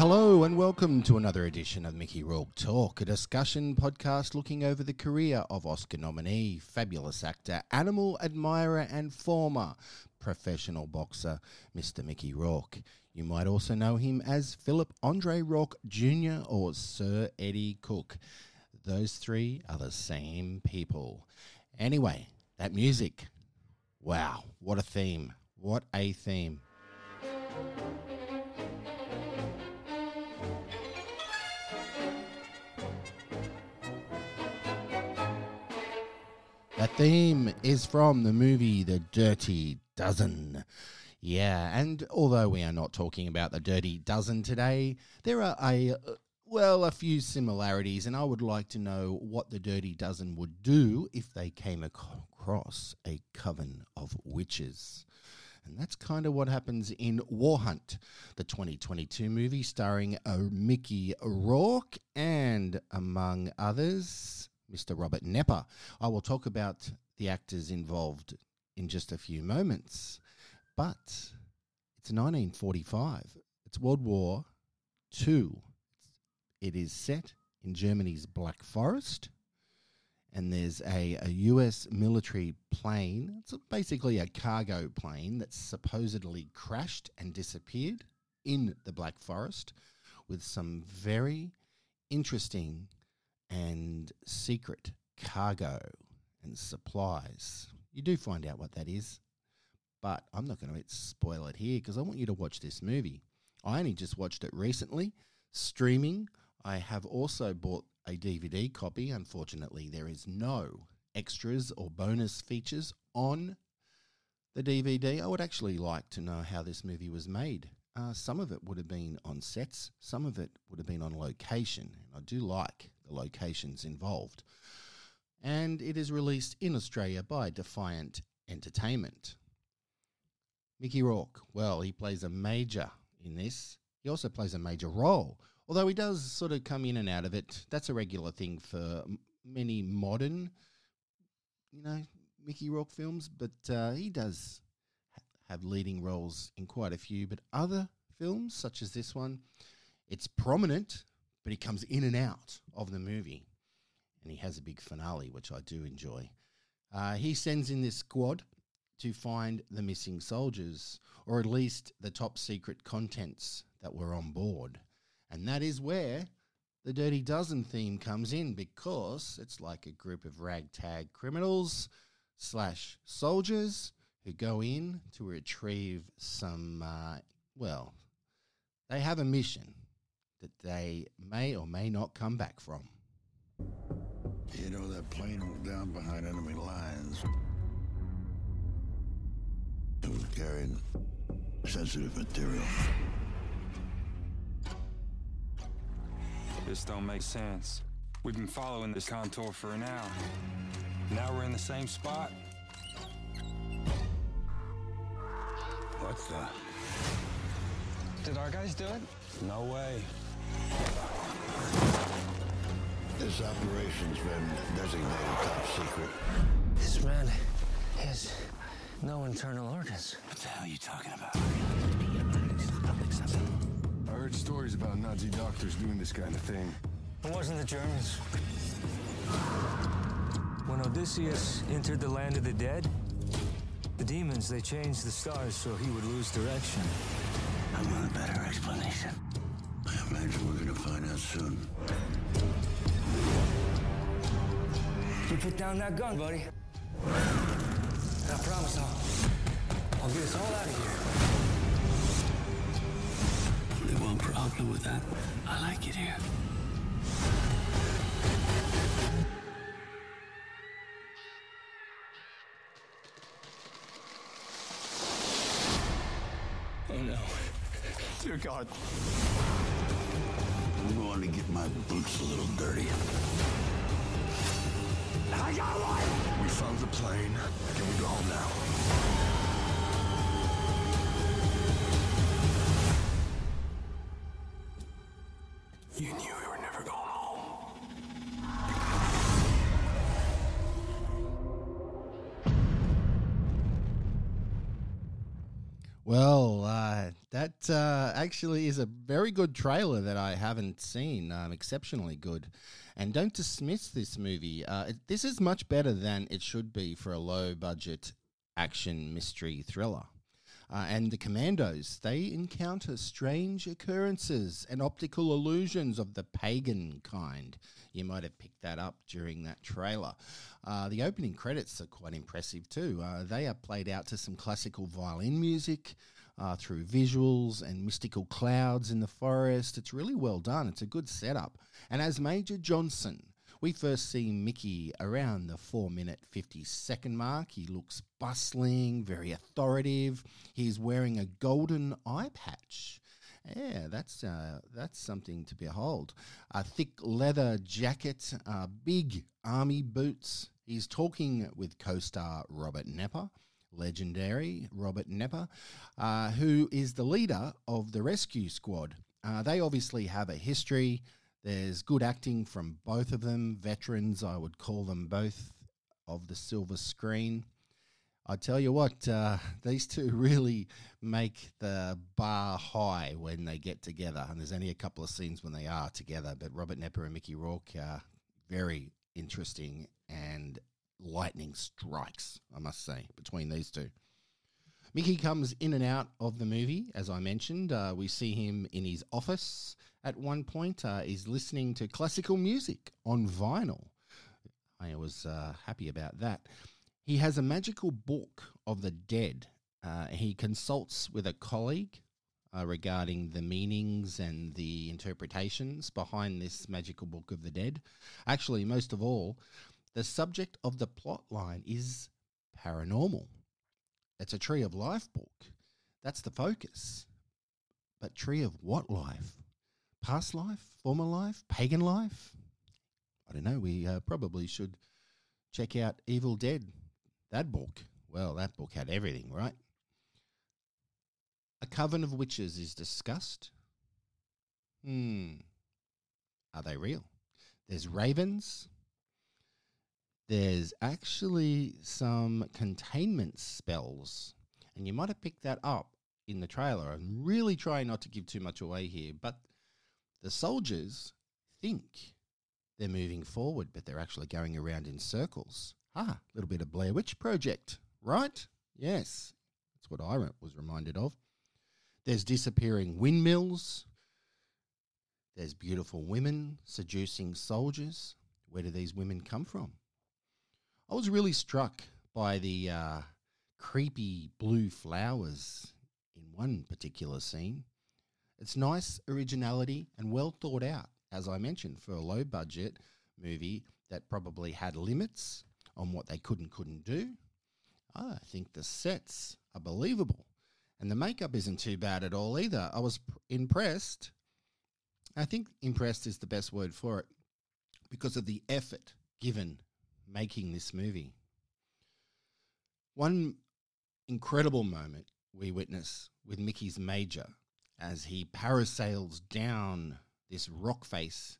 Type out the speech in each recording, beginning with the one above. Hello and welcome to another edition of Mickey Rourke Talk, a discussion podcast looking over the career of Oscar nominee, fabulous actor, animal admirer and former professional boxer, Mr. Mickey Rourke. You might also know him as Philip Andre Rourke Jr. or Sir Eddie Cook. Those three are the same people. Anyway, that music. Wow, what a theme. What a theme. The theme is from the movie The Dirty Dozen. Yeah, and although we are not talking about The Dirty Dozen today, there are a few similarities, and I would like to know what The Dirty Dozen would do if they came across a coven of witches. And that's kind of what happens in War Hunt, the 2022 movie starring Mickey Rourke and, among others, Mr. Robert Knepper. I will talk about the actors involved in just a few moments, but it's 1945. It's World War II. It is set in Germany's Black Forest, and there's a US military plane. It's basically a cargo plane that's supposedly crashed and disappeared in the Black Forest, with some very interesting and secret cargo and supplies. You do find out what that is, but I'm not going to spoil it here because I want you to watch this movie. I only just watched it recently, streaming. I have also bought a DVD copy. Unfortunately, there is no extras or bonus features on the DVD. I would actually like to know how this movie was made. Some of it would have been on sets, some of it would have been on location, and I do like the locations involved. And it is released in Australia by Defiant Entertainment. Mickey Rourke, well, he plays a major in this. He also plays a major role, although he does sort of come in and out of it. That's a regular thing for many modern, Mickey Rourke films, but he does have leading roles in quite a few, but other films, such as this one, it's prominent, but he comes in and out of the movie, and he has a big finale, which I do enjoy. He sends in this squad to find the missing soldiers, or at least the top secret contents that were on board, and that is where the Dirty Dozen theme comes in, because it's like a group of ragtag criminals / soldiers who go in to retrieve some, they have a mission that they may or may not come back from. That plane went down behind enemy lines. It was carrying sensitive material. This don't make sense. We've been following this contour for an hour. Now we're in the same spot? What the? Did our guys do it? No way. This operation's been designated top secret. This man has no internal organs. What the hell are you talking about? I heard stories about Nazi doctors doing this kind of thing. It wasn't the Germans. When Odysseus entered the land of the dead, the demons, they changed the stars so he would lose direction. I want a better explanation. I imagine we're gonna find out soon. You put down that gun, buddy. And I promise I'll get us all out of here. Only one problem with that. I like it here. Dear God. I'm going to get my boots a little dirty. I got one! We found the plane. Can we go home now? You knew we were never going home. Well, that actually is a very good trailer that I haven't seen, exceptionally good. And don't dismiss this movie. This is much better than it should be for a low-budget action mystery thriller. And the commandos, they encounter strange occurrences and optical illusions of the pagan kind. You might have picked that up during that trailer. The opening credits are quite impressive too. They are played out to some classical violin music through visuals and mystical clouds in the forest. It's really well done. It's a good setup. And as Major Johnson, we first see Mickey around the 4-minute, 50-second mark. He looks bustling, very authoritative. He's wearing a golden eye patch. Yeah, that's something to behold. A thick leather jacket, big army boots. He's talking with co-star Robert Knepper, legendary Robert Knepper, who is the leader of the rescue squad. They obviously have a history. There's good acting from both of them, veterans, I would call them both, of the silver screen. I tell you what, these two really make the bar high when they get together, and there's only a couple of scenes when they are together, but Robert Knepper and Mickey Rourke are very interesting, and lightning strikes, I must say, between these two. Mickey comes in and out of the movie, as I mentioned. We see him in his office at one point. He's listening to classical music on vinyl. I was happy about that. He has a magical book of the dead. He consults with a colleague regarding the meanings and the interpretations behind this magical book of the dead. Actually, most of all, the subject of the plot line is paranormal. It's a Tree of Life book. That's the focus. But Tree of what life? Past life? Former life? Pagan life? I don't know. We probably should check out Evil Dead. That book. Well, that book had everything, right? A coven of witches is discussed. Are they real? There's ravens. There's actually some containment spells, and you might have picked that up in the trailer. I'm really trying not to give too much away here, but the soldiers think they're moving forward, but they're actually going around in circles. Ah, a little bit of Blair Witch Project, right? Yes, that's what I was reminded of. There's disappearing windmills. There's beautiful women seducing soldiers. Where do these women come from? I was really struck by the creepy blue flowers in one particular scene. It's nice originality and well thought out, as I mentioned, for a low-budget movie that probably had limits on what they could and couldn't do. I think the sets are believable, and the makeup isn't too bad at all either. I was impressed. I think impressed is the best word for it because of the effort given making this movie. One incredible moment we witness with Mickey's Major as he parasails down this rock face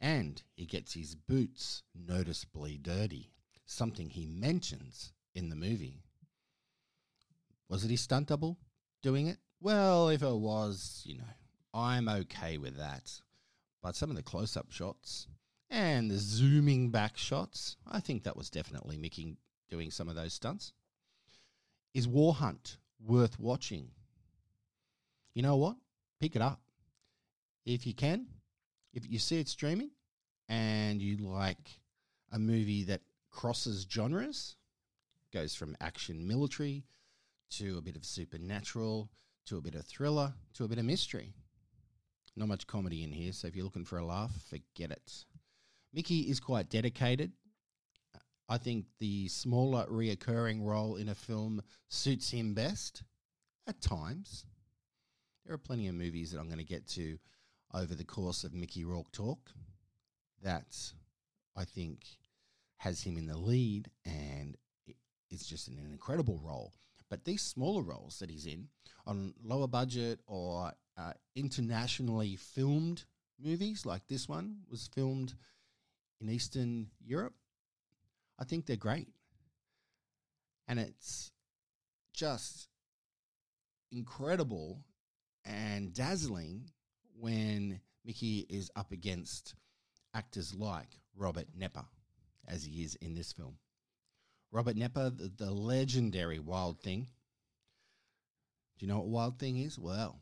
and he gets his boots noticeably dirty, something he mentions in the movie. Was it his stunt double doing it? Well, if it was, you know, I'm okay with that. But some of the close-up shots and the zooming back shots, I think that was definitely Mickey doing some of those stunts. Is War Hunt worth watching? You know what? Pick it up. If you can, if you see it streaming and you like a movie that crosses genres, goes from action military to a bit of supernatural to a bit of thriller to a bit of mystery. Not much comedy in here, so if you're looking for a laugh, forget it. Mickey is quite dedicated. I think the smaller reoccurring role in a film suits him best at times. There are plenty of movies that I'm going to get to over the course of Mickey Rourke Talk that I think has him in the lead and it's just an incredible role. But these smaller roles that he's in on lower budget or internationally filmed movies like this one was filmed in Eastern Europe, I think they're great. And it's just incredible and dazzling when Mickey is up against actors like Robert Knepper, as he is in this film. Robert Knepper, the legendary Wild Thing. Do you know what Wild Thing is? Well,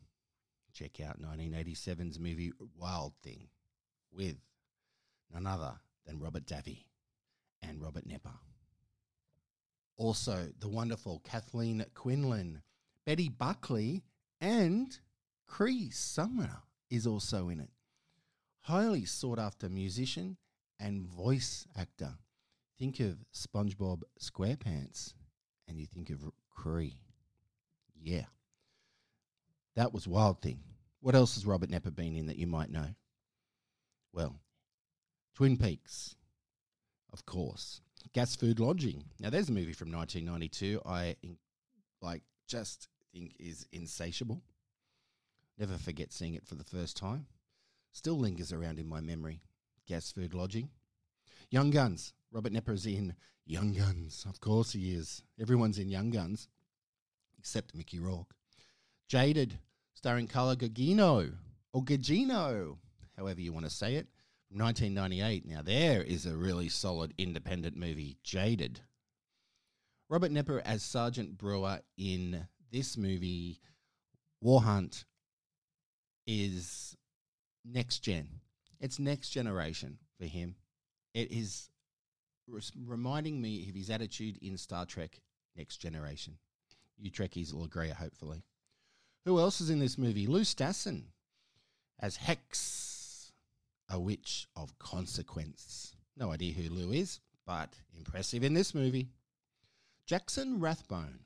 check out 1987's movie Wild Thing with none other than Robert Davi and Robert Knepper. Also, the wonderful Kathleen Quinlan, Betty Buckley, and Cree Summer is also in it. Highly sought-after musician and voice actor. Think of SpongeBob SquarePants and you think of Cree. Yeah. That was Wild Thing. What else has Robert Knepper been in that you might know? Well, Twin Peaks, of course. Gas Food Lodging. Now, there's a movie from 1992 I just think is insatiable. Never forget seeing it for the first time. Still lingers around in my memory. Gas Food Lodging. Young Guns. Robert Knepper is in Young Guns. Of course he is. Everyone's in Young Guns except Mickey Rourke. Jaded, starring Carla Gugino, or Gugino, however you want to say it. 1998. Now there is a really solid independent movie, Jaded. Robert Knepper as Sergeant Brewer in this movie, War Hunt, is next gen. It's next generation for him. It is reminding me of his attitude in Star Trek Next Generation. You Trekkies will agree, hopefully. Who else is in this movie? Lou Stassen as Hex, a witch of consequence. No idea who Lou is, but impressive in this movie. Jackson Rathbone.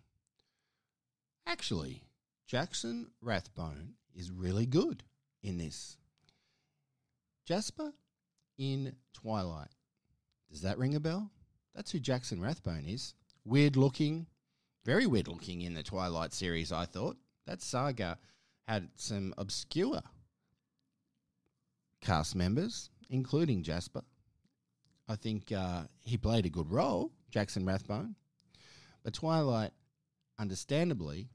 Actually, Jackson Rathbone is really good in this. Jasper in Twilight. Does that ring a bell? That's who Jackson Rathbone is. Weird looking, very weird looking in the Twilight series, I thought. That saga had some obscure cast members, including Jasper. I think he played a good role, Jackson Rathbone. But Twilight, understandably,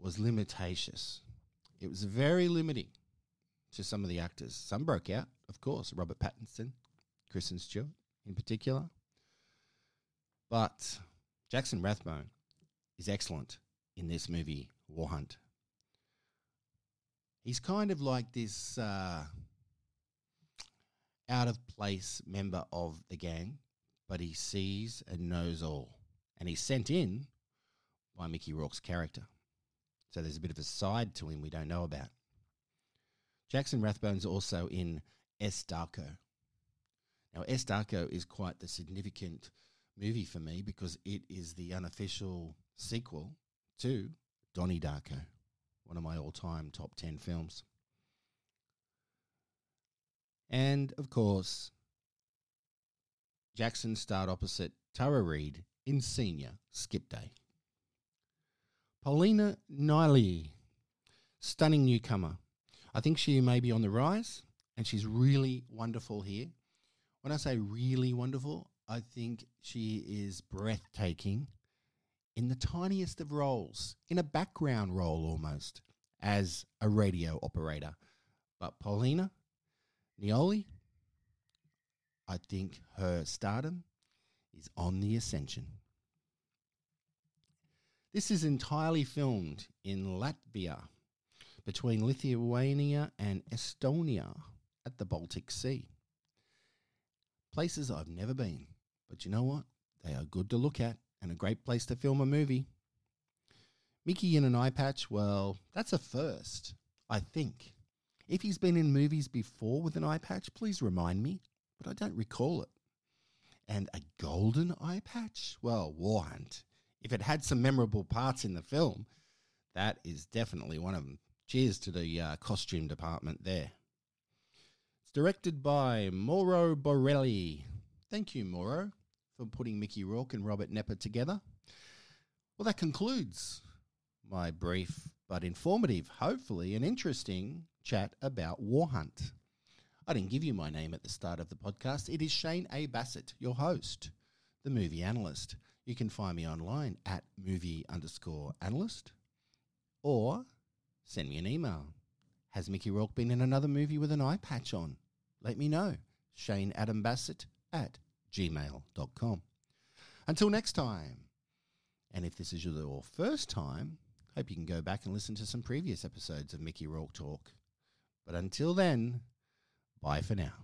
was limitatious. It was very limiting to some of the actors. Some broke out, of course, Robert Pattinson, Kristen Stewart in particular. But Jackson Rathbone is excellent in this movie, War Hunt. He's kind of like this out-of-place member of the gang, but he sees and knows all. And he's sent in by Mickey Rourke's character. So there's a bit of a side to him we don't know about. Jackson Rathbone's also in S. Darko. Now, S. Darko is quite the significant movie for me because it is the unofficial sequel to Donnie Darko, one of my all-time top 10 films. And, of course, Jackson starred opposite Tara Reid in Senior Skip Day. Paulina Niley, stunning newcomer. I think she may be on the rise, and she's really wonderful here. When I say really wonderful, I think she is breathtaking in the tiniest of roles, in a background role almost, as a radio operator. But Paulina Niley, I think her stardom is on the ascension. This is entirely filmed in Latvia, between Lithuania and Estonia at the Baltic Sea. Places I've never been, but you know what? They are good to look at and a great place to film a movie. Mickey in an eye patch, well, that's a first, I think. If he's been in movies before with an eye patch, please remind me, but I don't recall it. And a golden eye patch? Well, War Hunt. If it had some memorable parts in the film, that is definitely one of them. Cheers to the costume department there. It's directed by Mauro Borelli. Thank you, Mauro, for putting Mickey Rourke and Robert Knepper together. Well, that concludes my brief but informative, hopefully, and interesting chat about War Hunt. I didn't give you my name at the start of the podcast. It is Shane A. Bassett, your host, the movie analyst. You can find me online at movie_analyst. Or send me an email. Has Mickey Rourke been in another movie with an eye patch on? Let me know. ShaneAdamBassett@gmail.com. Until next time. And if this is your first time, hope you can go back and listen to some previous episodes of Mickey Rourke Talk. But until then, bye for now.